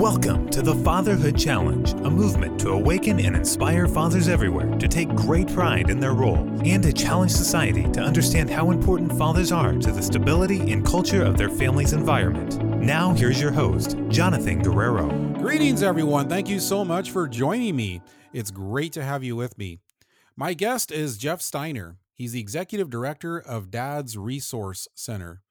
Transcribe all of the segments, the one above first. Welcome to the Fatherhood Challenge, a movement to awaken and inspire fathers everywhere to take great pride in their role and to challenge society to understand how important fathers are to the stability and culture of their family's environment. Now, here's your host, Jonathan Guerrero. Greetings, everyone. Thank you so much for joining me. It's great to have you with me. My guest is Jeff Steiner. He's the executive director of Dad's Resource Center.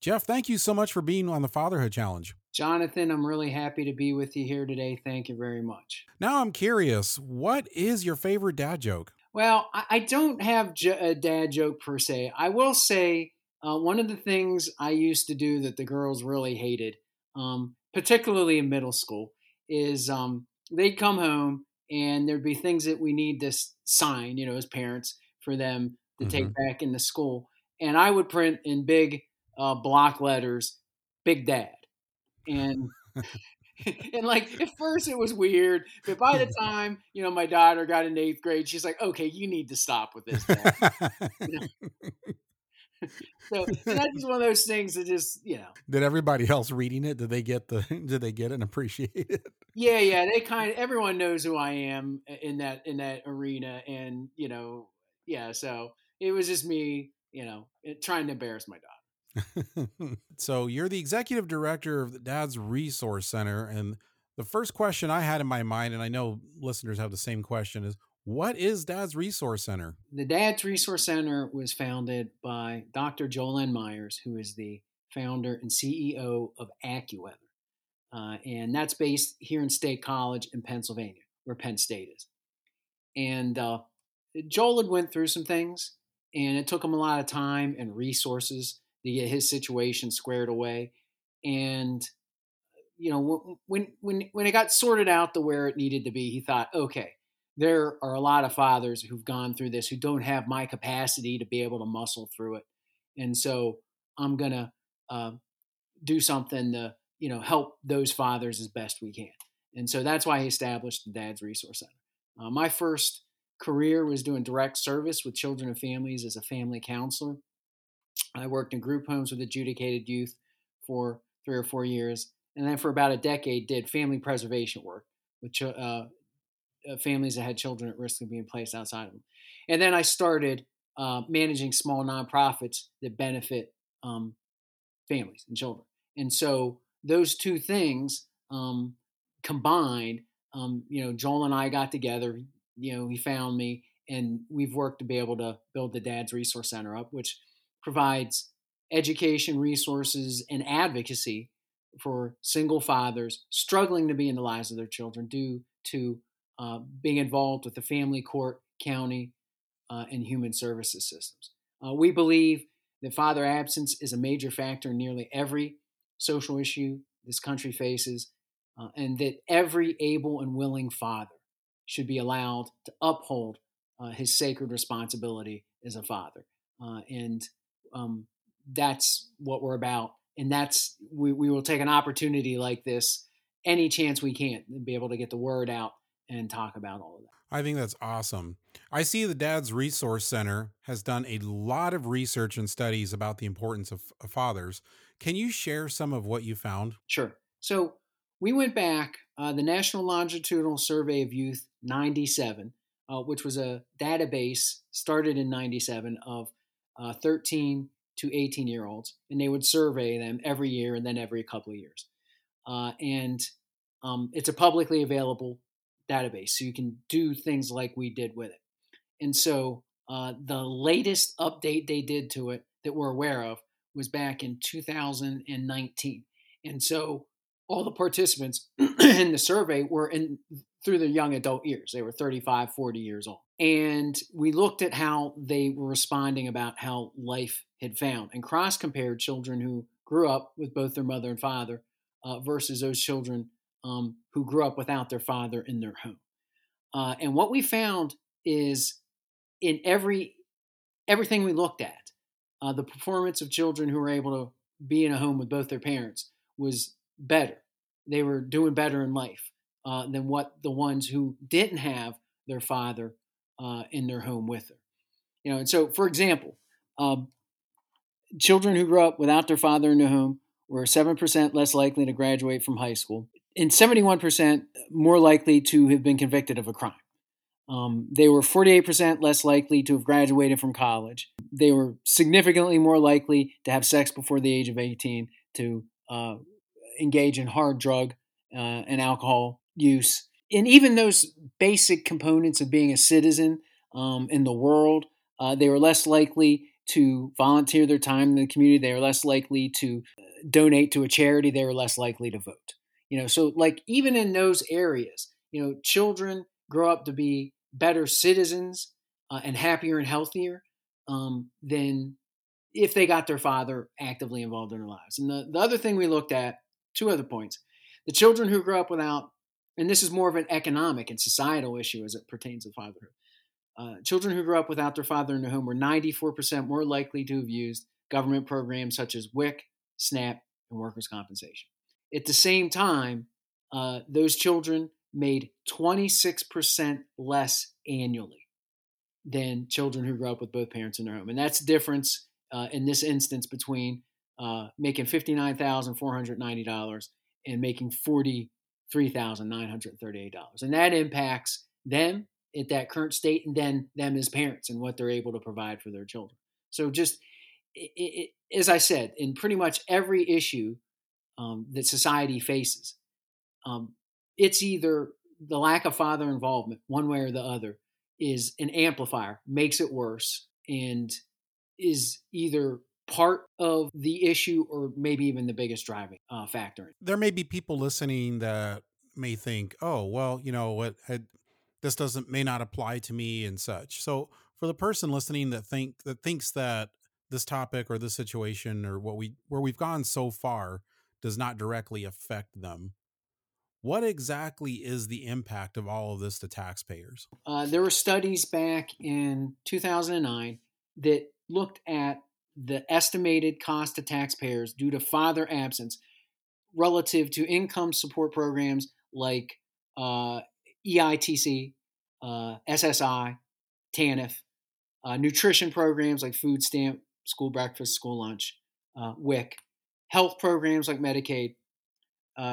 Jeff, thank you so much for being on the Fatherhood Challenge. Jonathan, I'm really happy to be with you here today. Thank you very much. Now I'm curious, what is your favorite dad joke? Well, I don't have a dad joke per se. I will say one of the things I used to do that the girls really hated, particularly in middle school, is they'd come home and there'd be things that we need to sign, you know, as parents for them to take back into school. And I would print in big block letters, Big Dad. And like, at first it was weird, but by the time, you know, my daughter got into eighth grade, she's like, okay, you need to stop with this. You know? So that's just one of those things that just, you know. Did everybody else reading it? Did they get it and appreciate it? Yeah. They everyone knows who I am in that arena. And, you know, yeah. So it was just me, you know, trying to embarrass my daughter. So you're the executive director of the Dad's Resource Center. And the first question I had in my mind, and I know listeners have the same question, is what is Dad's Resource Center? The Dad's Resource Center was founded by Dr. Joel N. Myers, who is the founder and CEO of AccuWeather. And that's based here in State College in Pennsylvania, where Penn State is. And Joel had went through some things, and it took him a lot of time and resources to get his situation squared away. And, you know, when it got sorted out to where it needed to be, he thought, okay, there are a lot of fathers who've gone through this who don't have my capacity to be able to muscle through it. And so I'm going to do something to, you know, help those fathers as best we can. And so that's why he established the Dad's Resource Center. My first career was doing direct service with children and families as a family counselor. I worked in group homes with adjudicated youth for 3 or 4 years, and then for about a decade did family preservation work with families that had children at risk of being placed outside of them. And then I started managing small nonprofits that benefit families and children. And so those two things combined, you know, Joel and I got together, you know, he found me, and we've worked to be able to build the Dad's Resource Center up, which provides education, resources, and advocacy for single fathers struggling to be in the lives of their children due to being involved with the family court, county, and human services systems. We believe that father absence is a major factor in nearly every social issue this country faces, and that every able and willing father should be allowed to uphold his sacred responsibility as a father. That's what we're about. And that's, we will take an opportunity like this, any chance we can, and be able to get the word out and talk about all of that. I think that's awesome. I see the Dad's Resource Center has done a lot of research and studies about the importance of fathers. Can you share some of what you found? Sure. So we went back, the National Longitudinal Survey of Youth 97, which was a database started in 97 of 13 to 18-year-olds, and they would survey them every year and then every couple of years. It's a publicly available database, so you can do things like we did with it. And so the latest update they did to it that we're aware of was back in 2019. And so all the participants in the survey were in through their young adult years. They were 35, 40 years old. And we looked at how they were responding about how life had found and cross-compared children who grew up with both their mother and father versus those children who grew up without their father in their home. And what we found is in everything we looked at, the performance of children who were able to be in a home with both their parents was better. They were doing better in life than what the ones who didn't have their father in their home with her. You know, and so, for example, children who grew up without their father in their home were 7% less likely to graduate from high school, and 71% more likely to have been convicted of a crime. They were 48% less likely to have graduated from college. They were significantly more likely to have sex before the age of 18, to engage in hard drug and alcohol use. And even those basic components of being a citizen in the world, they were less likely to volunteer their time in the community. They were less likely to donate to a charity. They were less likely to vote. You know, so like even in those areas, you know, children grow up to be better citizens and happier and healthier than if they got their father actively involved in their lives. And the other thing we looked at, two other points, the children who grew up without, and this is more of an economic and societal issue as it pertains to fatherhood, children who grew up without their father in their home were 94% more likely to have used government programs such as WIC, SNAP, and workers' compensation. At the same time, those children made 26% less annually than children who grew up with both parents in their home. And that's the difference in this instance between making $59,490 and making $43,938. And that impacts them at that current state and then them as parents and what they're able to provide for their children. So just, as I said, in pretty much every issue that society faces, it's either the lack of father involvement, one way or the other, is an amplifier, makes it worse, and is either part of the issue or maybe even the biggest driving factor. There may be people listening that may think, oh, well, you know, this may not apply to me and such. So for the person listening that thinks that this topic or this situation or where we've gone so far does not directly affect them, what exactly is the impact of all of this to taxpayers? There were studies back in 2009 that looked at the estimated cost to taxpayers due to father absence relative to income support programs like EITC, SSI, TANF, nutrition programs like food stamp, school breakfast, school lunch, WIC, health programs like Medicaid,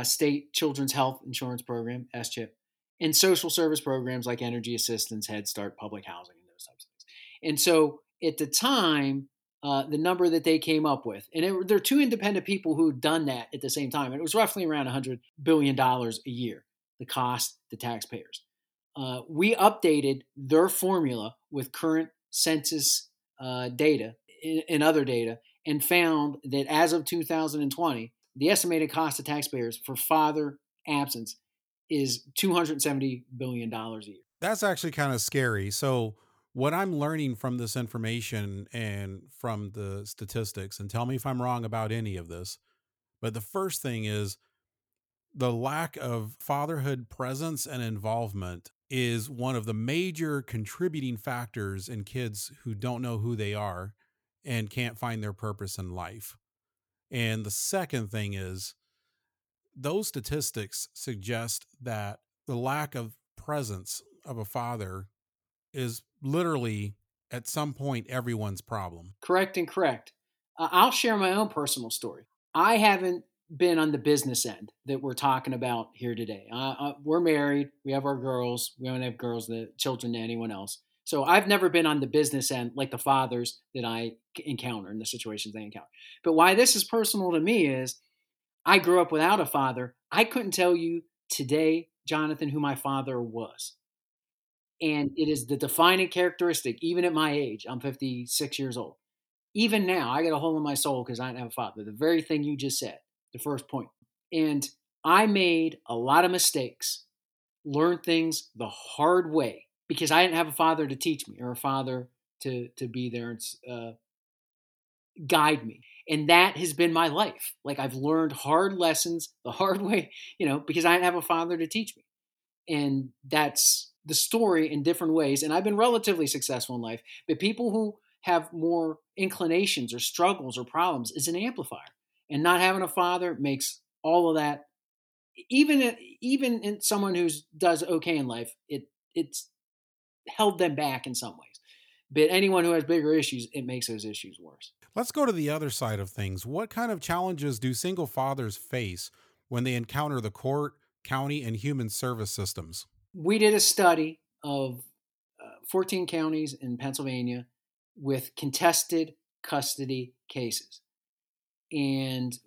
state children's health insurance program, SCHIP, and social service programs like energy assistance, Head Start, public housing, and those types of things. And so at the time, the number that they came up with, and there are two independent people who had done that at the same time, and it was roughly around $100 billion a year, the cost to taxpayers. We updated their formula with current census data and other data and found that as of 2020, the estimated cost to taxpayers for father absence is $270 billion a year. That's actually kind of scary. So what I'm learning from this information and from the statistics, and tell me if I'm wrong about any of this, but the first thing is the lack of fatherhood presence and involvement is one of the major contributing factors in kids who don't know who they are and can't find their purpose in life. And the second thing is those statistics suggest that the lack of presence of a father is literally at some point everyone's problem. Correct. I'll share my own personal story. I haven't been on the business end that we're talking about here today. We're married. We have our girls. We don't have girls, the children, to anyone else. So I've never been on the business end like the fathers that I encounter and the situations they encounter. But why this is personal to me is I grew up without a father. I couldn't tell you today, Jonathan, who my father was. And it is the defining characteristic, even at my age. I'm 56 years old. Even now, I got a hole in my soul because I didn't have a father. The very thing you just said, the first point. And I made a lot of mistakes, learned things the hard way, because I didn't have a father to teach me or a father to be there and guide me. And that has been my life. Like I've learned hard lessons the hard way, you know, because I didn't have a father to teach me. And that's the story in different ways. And I've been relatively successful in life, but people who have more inclinations or struggles or problems is an amplifier. And not having a father makes all of that, even in someone who does okay in life, it's held them back in some ways. But anyone who has bigger issues, it makes those issues worse. Let's go to the other side of things. What kind of challenges do single fathers face when they encounter the court, county and human service systems? We did a study of 14 counties in Pennsylvania with contested custody cases. And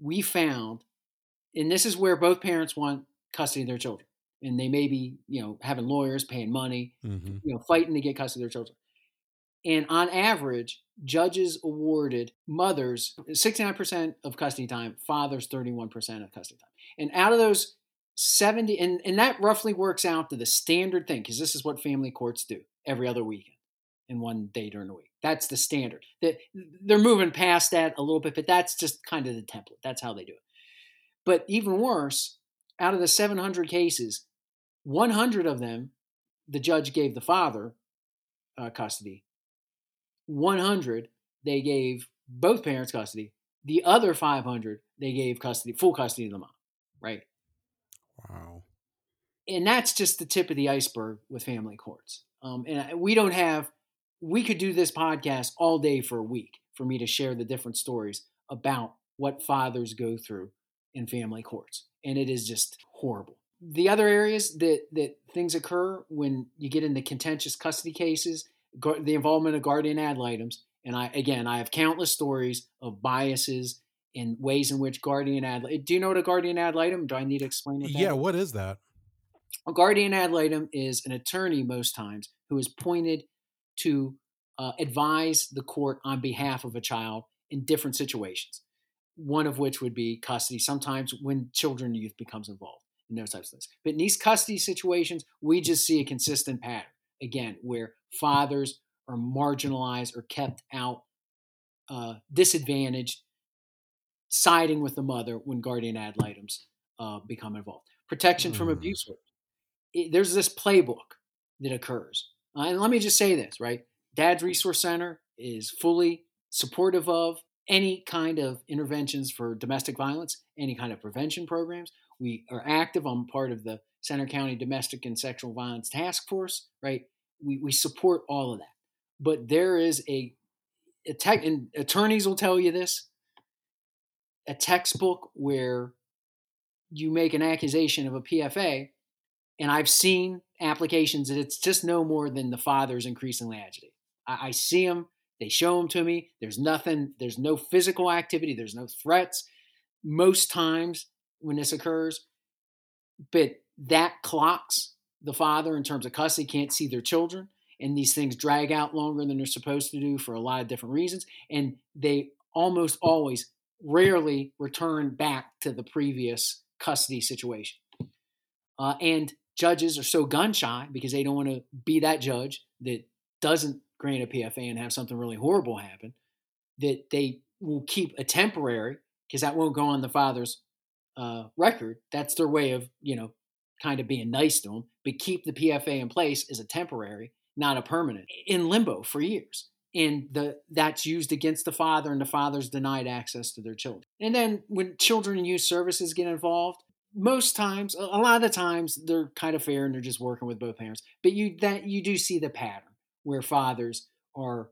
we found, and this is where both parents want custody of their children. And they may be, having lawyers, paying money, fighting to get custody of their children. And on average, judges awarded mothers 69% of custody time, fathers 31% of custody time. And out of those 70, and that roughly works out to the standard thing, because this is what family courts do every other weekend and one day during the week. That's the standard. They're moving past that a little bit, but that's just kind of the template. That's how they do it. But even worse, out of the 700 cases, 100 of them, the judge gave the father custody. 100, they gave both parents custody. The other 500, they gave full custody to the mom, right? Wow. And that's just the tip of the iceberg with family courts. And we could do this podcast all day for a week for me to share the different stories about what fathers go through in family courts. And it is just horrible. The other areas that things occur when you get into contentious custody cases, the involvement of guardian ad litems. And I have countless stories of biases and ways in which guardian ad litem. Do you know what a guardian ad litem? Do I need to explain what that is? Yeah, what is that? A guardian ad litem is an attorney most times who is appointed to advise the court on behalf of a child in different situations, one of which would be custody, sometimes when children and youth becomes involved in those types of things. But in these custody situations, we just see a consistent pattern, again, where fathers are marginalized or kept out, disadvantaged, siding with the mother when guardian ad litems become involved. Protection from abuse. There's this playbook that occurs. And let me just say this, right? Dad's Resource Center is fully supportive of any kind of interventions for domestic violence, any kind of prevention programs. We are active. I'm part of the Center County Domestic and Sexual Violence Task Force, right? We support all of that. But there is and attorneys will tell you this, a textbook where you make an accusation of a PFA, and I've seen applications that it's just no more than the father's increasingly agitated. I see them. They show them to me. There's nothing. There's no physical activity. There's no threats most times when this occurs. But that clocks the father in terms of custody, can't see their children. And these things drag out longer than they're supposed to do for a lot of different reasons. And they almost always rarely return back to the previous custody situation. And judges are so gun shy because they don't want to be that judge that doesn't grant a PFA and have something really horrible happen, that they will keep a temporary because that won't go on the father's record. That's their way of, kind of being nice to them, but keep the PFA in place as a temporary, not a permanent, in limbo for years. And that's used against the father, and the father's denied access to their children. And then when children and youth services get involved, most times, a lot of the times, they're kind of fair and they're just working with both parents. But you do see the pattern where fathers are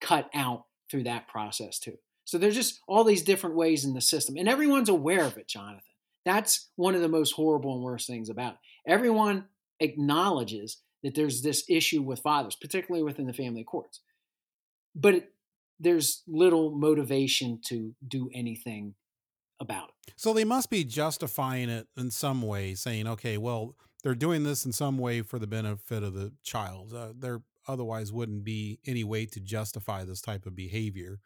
cut out through that process too. So there's just all these different ways in the system. And everyone's aware of it, Jonathan. That's one of the most horrible and worst things about it. Everyone acknowledges that there's this issue with fathers, particularly within the family courts. But there's little motivation to do anything about it. So they must be justifying it in some way, saying, okay, well, they're doing this in some way for the benefit of the child. There otherwise wouldn't be any way to justify this type of behavior.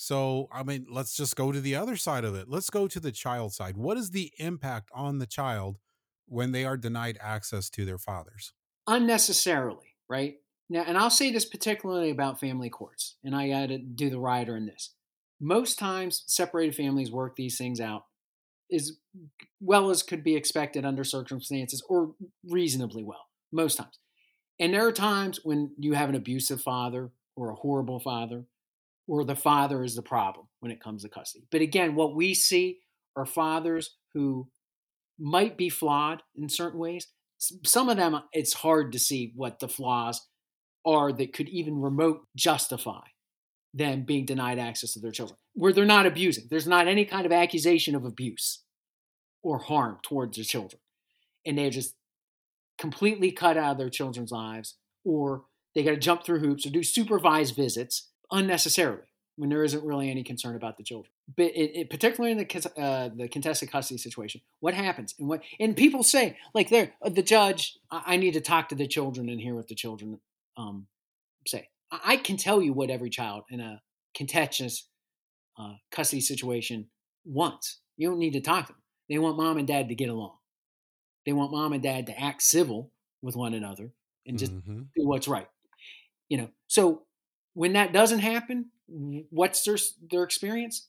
So, let's just go to the other side of it. Let's go to the child side. What is the impact on the child when they are denied access to their fathers? Unnecessarily, right? Now, and I'll say this particularly about family courts, and I got to do the rider in this. Most times, separated families work these things out as well as could be expected under circumstances, or reasonably well, most times. And there are times when you have an abusive father or a horrible father, or the father is the problem when it comes to custody. But again, what we see are fathers who might be flawed in certain ways. Some of them, it's hard to see what the flaws are that could even remote justify them being denied access to their children, where they're not abusing. There's not any kind of accusation of abuse or harm towards their children. And they're just completely cut out of their children's lives, or they got to jump through hoops or do supervised visits unnecessarily when there isn't really any concern about the children. But particularly in the contested custody situation, what happens? And people say, like, the judge, I need to talk to the children and hear what the children say. I can tell you what every child in a contentious custody situation wants. You don't need to talk to them. They want mom and dad to get along. They want mom and dad to act civil with one another and just do what's right. You know, so when that doesn't happen, what's their experience?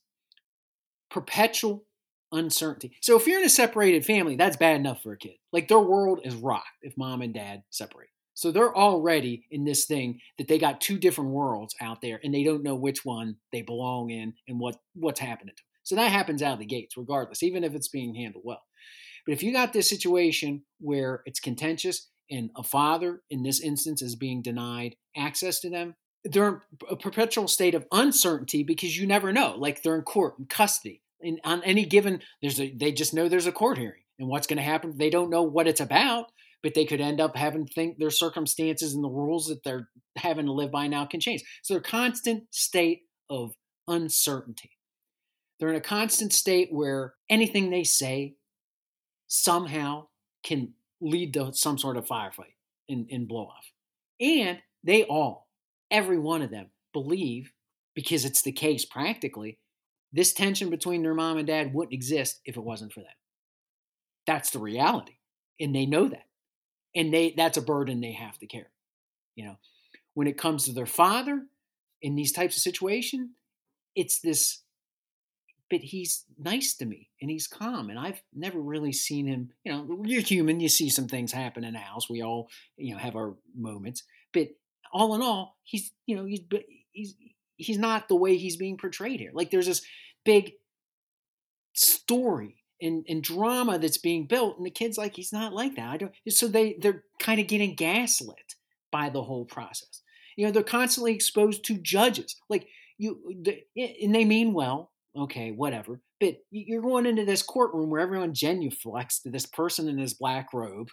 Perpetual uncertainty. So if you're in a separated family, that's bad enough for a kid. Like, their world is rocked if mom and dad separate. So they're already in this thing that they got two different worlds out there, and they don't know which one they belong in and what's happening to them. So that happens out of the gates regardless, even if it's being handled well. But if you got this situation where it's contentious and a father, in this instance, is being denied access to them, they're in a perpetual state of uncertainty because you never know. Like, they're in court, in custody. And on any given, they just know there's a court hearing. And what's going to happen, they don't know what it's about, but they could end up having to think their circumstances and the rules that they're having to live by now can change. So they're in a constant state of uncertainty. They're in a constant state where anything they say somehow can lead to some sort of firefight and blow off. And they all, every one of them, believe, because it's the case practically, this tension between their mom and dad wouldn't exist if it wasn't for them. That's the reality. And they know that. And that's a burden they have to carry. You know, when it comes to their father in these types of situations, it's this, but he's nice to me and he's calm. And I've never really seen him, you know, you're human. You see some things happen in the house. We all, you know, have our moments, but all in all, he's, you know, he's not the way he's being portrayed here. Like, there's this big story and drama that's being built, and the kid's like, he's not like that. So they're kind of getting gaslit by the whole process. You know, they're constantly exposed to judges. Like, and they mean well, okay, whatever. But you're going into this courtroom where everyone genuflects to this person in his black robe.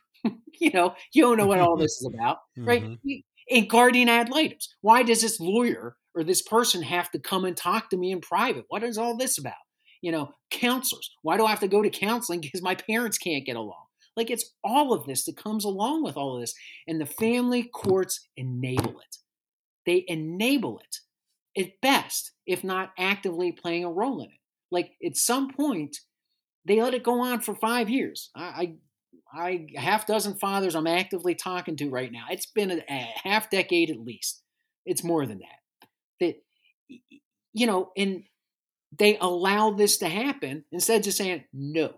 You know, you don't know what all this is about, right? And guardian ad litem. Why does this lawyer or this person have to come and talk to me in private? What is all this about? You know, counselors. Why do I have to go to counseling because my parents can't get along? Like, it's all of this that comes along with all of this. And the family courts enable it. They enable it at best, if not actively playing a role in it. Like, at some point, they let it go on for 5 years. I half dozen fathers I'm actively talking to right now. It's been a half decade at least. It's more than that. That, you know, and they allow this to happen instead of just saying, no,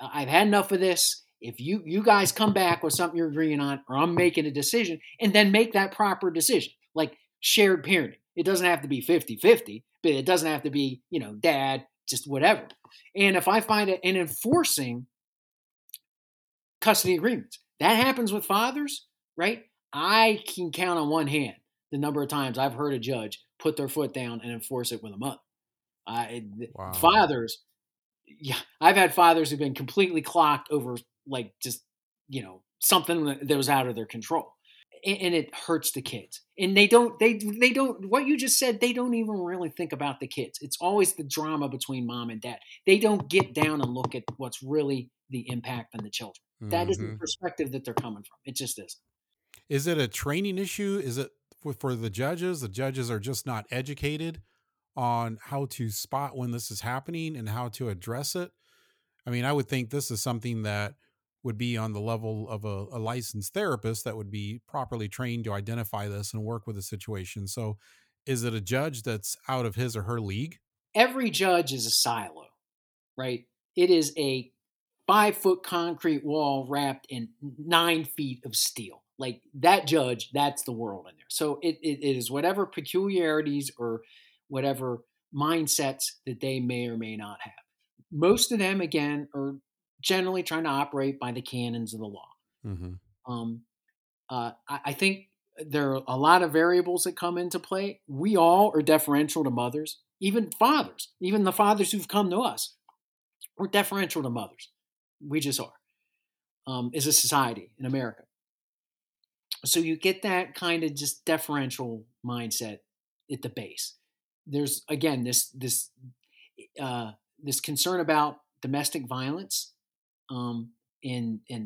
I've had enough of this. If you guys come back with something you're agreeing on, or I'm making a decision, and then make that proper decision, like shared parenting. It doesn't have to be 50-50, but it doesn't have to be, you know, dad, just whatever. And if I find it in enforcing custody agreements. That happens with fathers, right? I can count on one hand the number of times I've heard a judge put their foot down and enforce it with a mother. Wow. Fathers, yeah, I've had fathers who've been completely clocked over, like, just, you know, something that was out of their control, and it hurts the kids. And they don't. What you just said, they don't even really think about the kids. It's always the drama between mom and dad. They don't get down and look at what's really the impact on the children. That is the perspective that they're coming from. It just is. Is it a training issue? Is it for the judges? The judges are just not educated on how to spot when this is happening and how to address it. I mean, I would think this is something that would be on the level of a licensed therapist that would be properly trained to identify this and work with the situation. So is it a judge that's out of his or her league? Every judge is a silo, right? It is a 5-foot concrete wall wrapped in 9 feet of steel. Like, that judge, that's the world in there. So it is whatever peculiarities or whatever mindsets that they may or may not have. Most of them, again, are generally trying to operate by the canons of the law. I think there are a lot of variables that come into play. We all are deferential to mothers, even fathers, even the fathers who've come to us. We're deferential to mothers. We just are, as a society in America. So you get that kind of just deferential mindset at the base. There's, again, this concern about domestic violence, and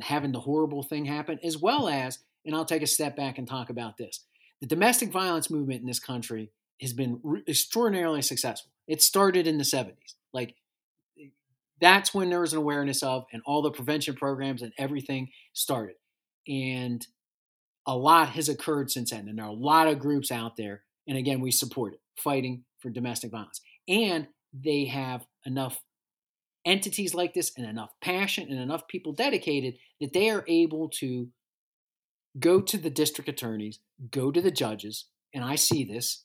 having the horrible thing happen, as well as, and I'll take a step back and talk about this, the domestic violence movement in this country has been extraordinarily successful. It started in the 70s. Like, that's when there was an awareness of, and all the prevention programs and everything started. And a lot has occurred since then. And there are a lot of groups out there. And again, we support it, fighting for domestic violence. And they have enough entities like this and enough passion and enough people dedicated that they are able to go to the district attorneys, go to the judges. And I see this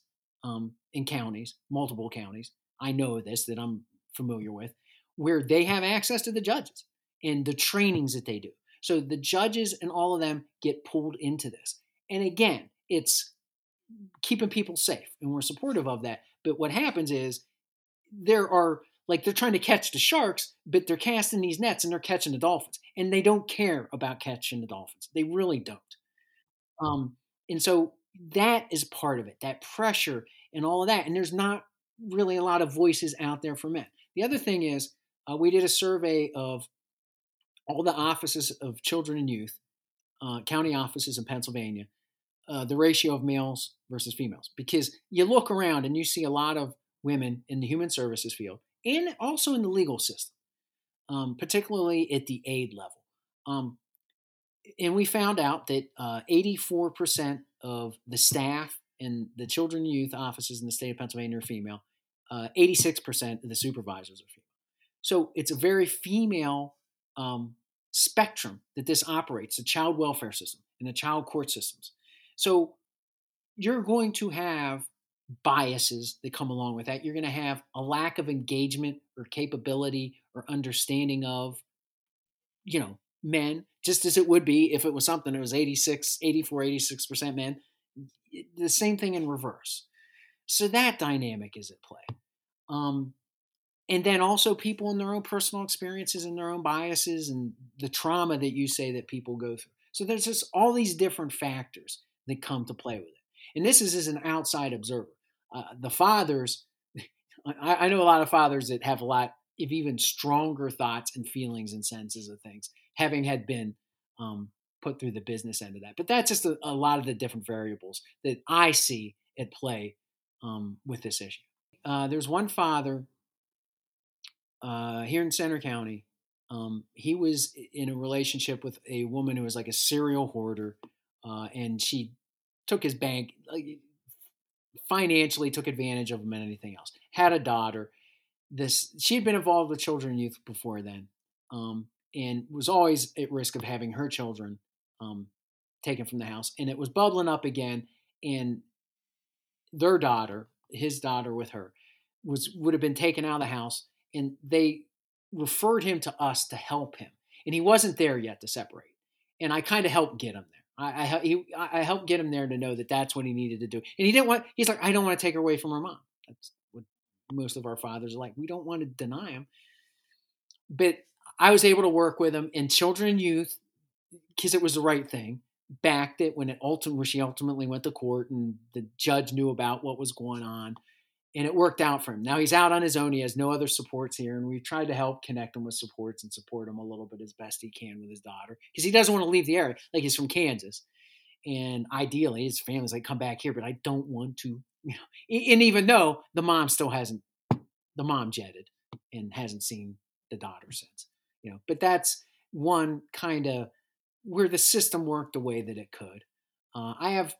in counties, multiple counties. I know this, that I'm familiar with, where they have access to the judges and the trainings that they do. So the judges and all of them get pulled into this. And again, it's keeping people safe, and we're supportive of that. But what happens is there are, like, they're trying to catch the sharks, but they're casting these nets and they're catching the dolphins. And they don't care about catching the dolphins. They really don't. And so that is part of it, that pressure and all of that. And there's not really a lot of voices out there for men. The other thing is we did a survey of all the offices of children and youth, county offices in Pennsylvania, the ratio of males versus females. Because you look around and you see a lot of women in the human services field, and also in the legal system, particularly at the aid level. And we found out that 84% of the staff in the children and youth offices in the state of Pennsylvania are female. 86% of the supervisors are female. So it's a very female spectrum that this operates, the child welfare system and the child court systems. So you're going to have biases that come along with that. You're going to have a lack of engagement or capability or understanding of, you know, men, just as it would be if it was something that was 86% men. The same thing in reverse. So that dynamic is at play. And then also people in their own personal experiences and their own biases and the trauma that you say that people go through. So there's just all these different factors that come to play with it. And this is as an outside observer. The fathers, I know a lot of fathers that have a lot of even stronger thoughts and feelings and senses of things, having had been put through the business end of that. But that's just a lot of the different variables that I see at play with this issue. There's one father here in Center County. He was in a relationship with a woman who was like a serial hoarder, and she took his bank, financially took advantage of him and anything else. Had a daughter. She had been involved with children and youth before then, and was always at risk of having her children taken from the house. And it was bubbling up again, and their daughter, his daughter with her, would have been taken out of the house, and they referred him to us to help him. And he wasn't there yet to separate. And I kind of helped get him there. I helped get him there to know that that's what he needed to do. And he's like, I don't want to take her away from her mom. That's what most of our fathers are like. We don't want to deny him. But I was able to work with him, and children and youth, because it was the right thing, backed it when she ultimately went to court and the judge knew about what was going on. And it worked out for him. Now he's out on his own. He has no other supports here. And we've tried to help connect him with supports and support him a little bit as best he can with his daughter. Because he doesn't want to leave the area. Like, he's from Kansas. And ideally, his family's like, come back here. But I don't want to. You know. And even though the mom jetted and hasn't seen the daughter since. You know. But that's one kind of where the system worked the way that it could. I have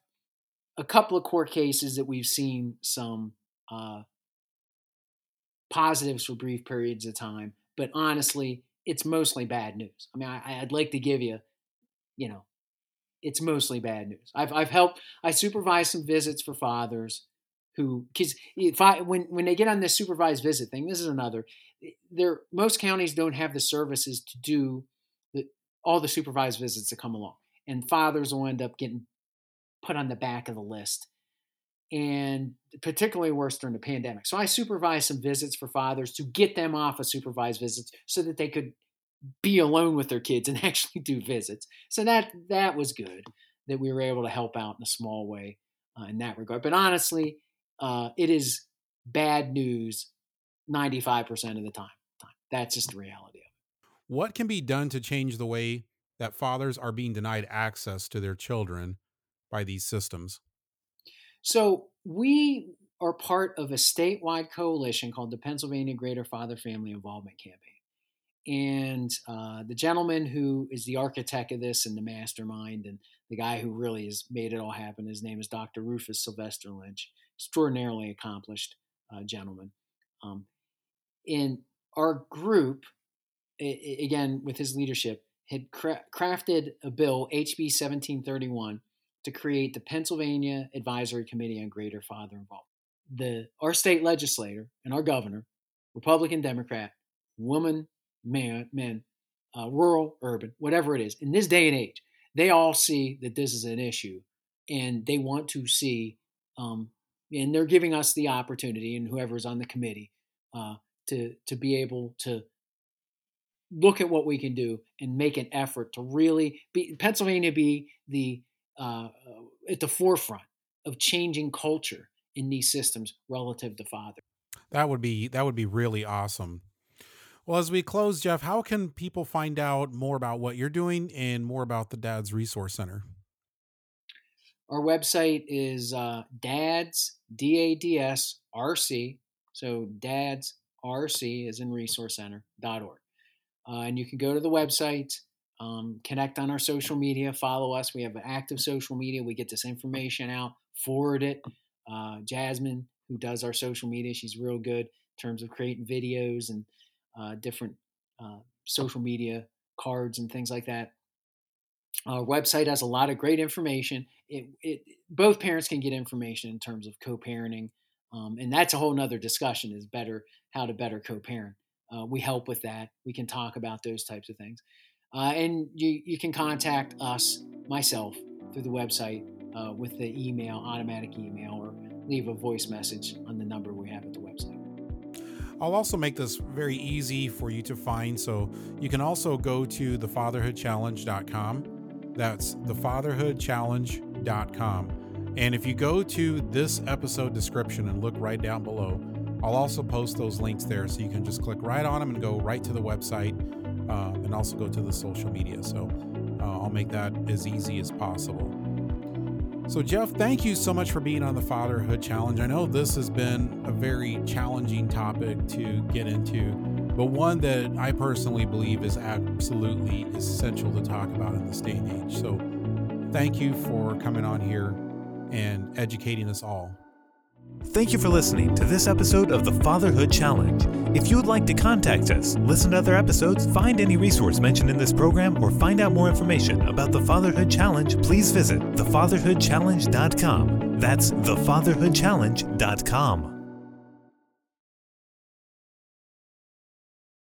a couple of court cases that we've seen some positives for brief periods of time, but honestly, it's mostly bad news. I mean, I'd like to give you, you know, it's mostly bad news. I supervised some visits for fathers who, because when they get on this supervised visit thing, this is another. Most counties don't have the services to do all the supervised visits that come along, and fathers will end up getting put on the back of the list. And particularly worse during the pandemic. So I supervised some visits for fathers to get them off of supervised visits so that they could be alone with their kids and actually do visits. So that was good that we were able to help out in a small way in that regard. But honestly, it is bad news 95% of the time. That's just the reality of it. What can be done to change the way that fathers are being denied access to their children by these systems? So we are part of a statewide coalition called the Pennsylvania Greater Father Family Involvement Campaign. And the gentleman who is the architect of this and the mastermind and the guy who really has made it all happen, his name is Dr. Rufus Sylvester Lynch, extraordinarily accomplished gentleman. And our group, again, with his leadership, had crafted a bill, HB 1731, to create the Pennsylvania Advisory Committee on Greater Father Involvement. Our state legislator and our governor, Republican, Democrat, woman, men, rural, urban, whatever it is, in this day and age, they all see that this is an issue and they want to see, and they're giving us the opportunity, and whoever's on the committee, to be able to look at what we can do and make an effort to really be the at the forefront of changing culture in these systems relative to father. That would be really awesome. Well, as we close, Jeff, how can people find out more about what you're doing and more about the Dad's Resource Center? Our website is dads, DADSRC. So dadsrc is in resourcecenter.org. And you can go to the website, connect on our social media, follow us. We have active social media. We get this information out, forward it. Jasmine, who does our social media, she's real good in terms of creating videos and different social media cards and things like that. Our website has a lot of great information. Both parents can get information in terms of co-parenting. And that's a whole nother discussion, is how to better co-parent. We help with that. We can talk about those types of things. And you can contact us, myself, through the website with the email, automatic email, or leave a voice message on the number we have at the website. I'll also make this very easy for you to find. So you can also go to thefatherhoodchallenge.com. That's thefatherhoodchallenge.com. And if you go to this episode description and look right down below, I'll also post those links there. So you can just click right on them and go right to the website and also go to the social media. So I'll make that as easy as possible. So Jeff, thank you so much for being on the Fatherhood Challenge. I know this has been a very challenging topic to get into, but one that I personally believe is absolutely essential to talk about in this day and age. So thank you for coming on here and educating us all. Thank you for listening to this episode of the Fatherhood Challenge. If you would like to contact us, listen to other episodes, find any resource mentioned in this program, or find out more information about the Fatherhood Challenge, please visit thefatherhoodchallenge.com. That's thefatherhoodchallenge.com.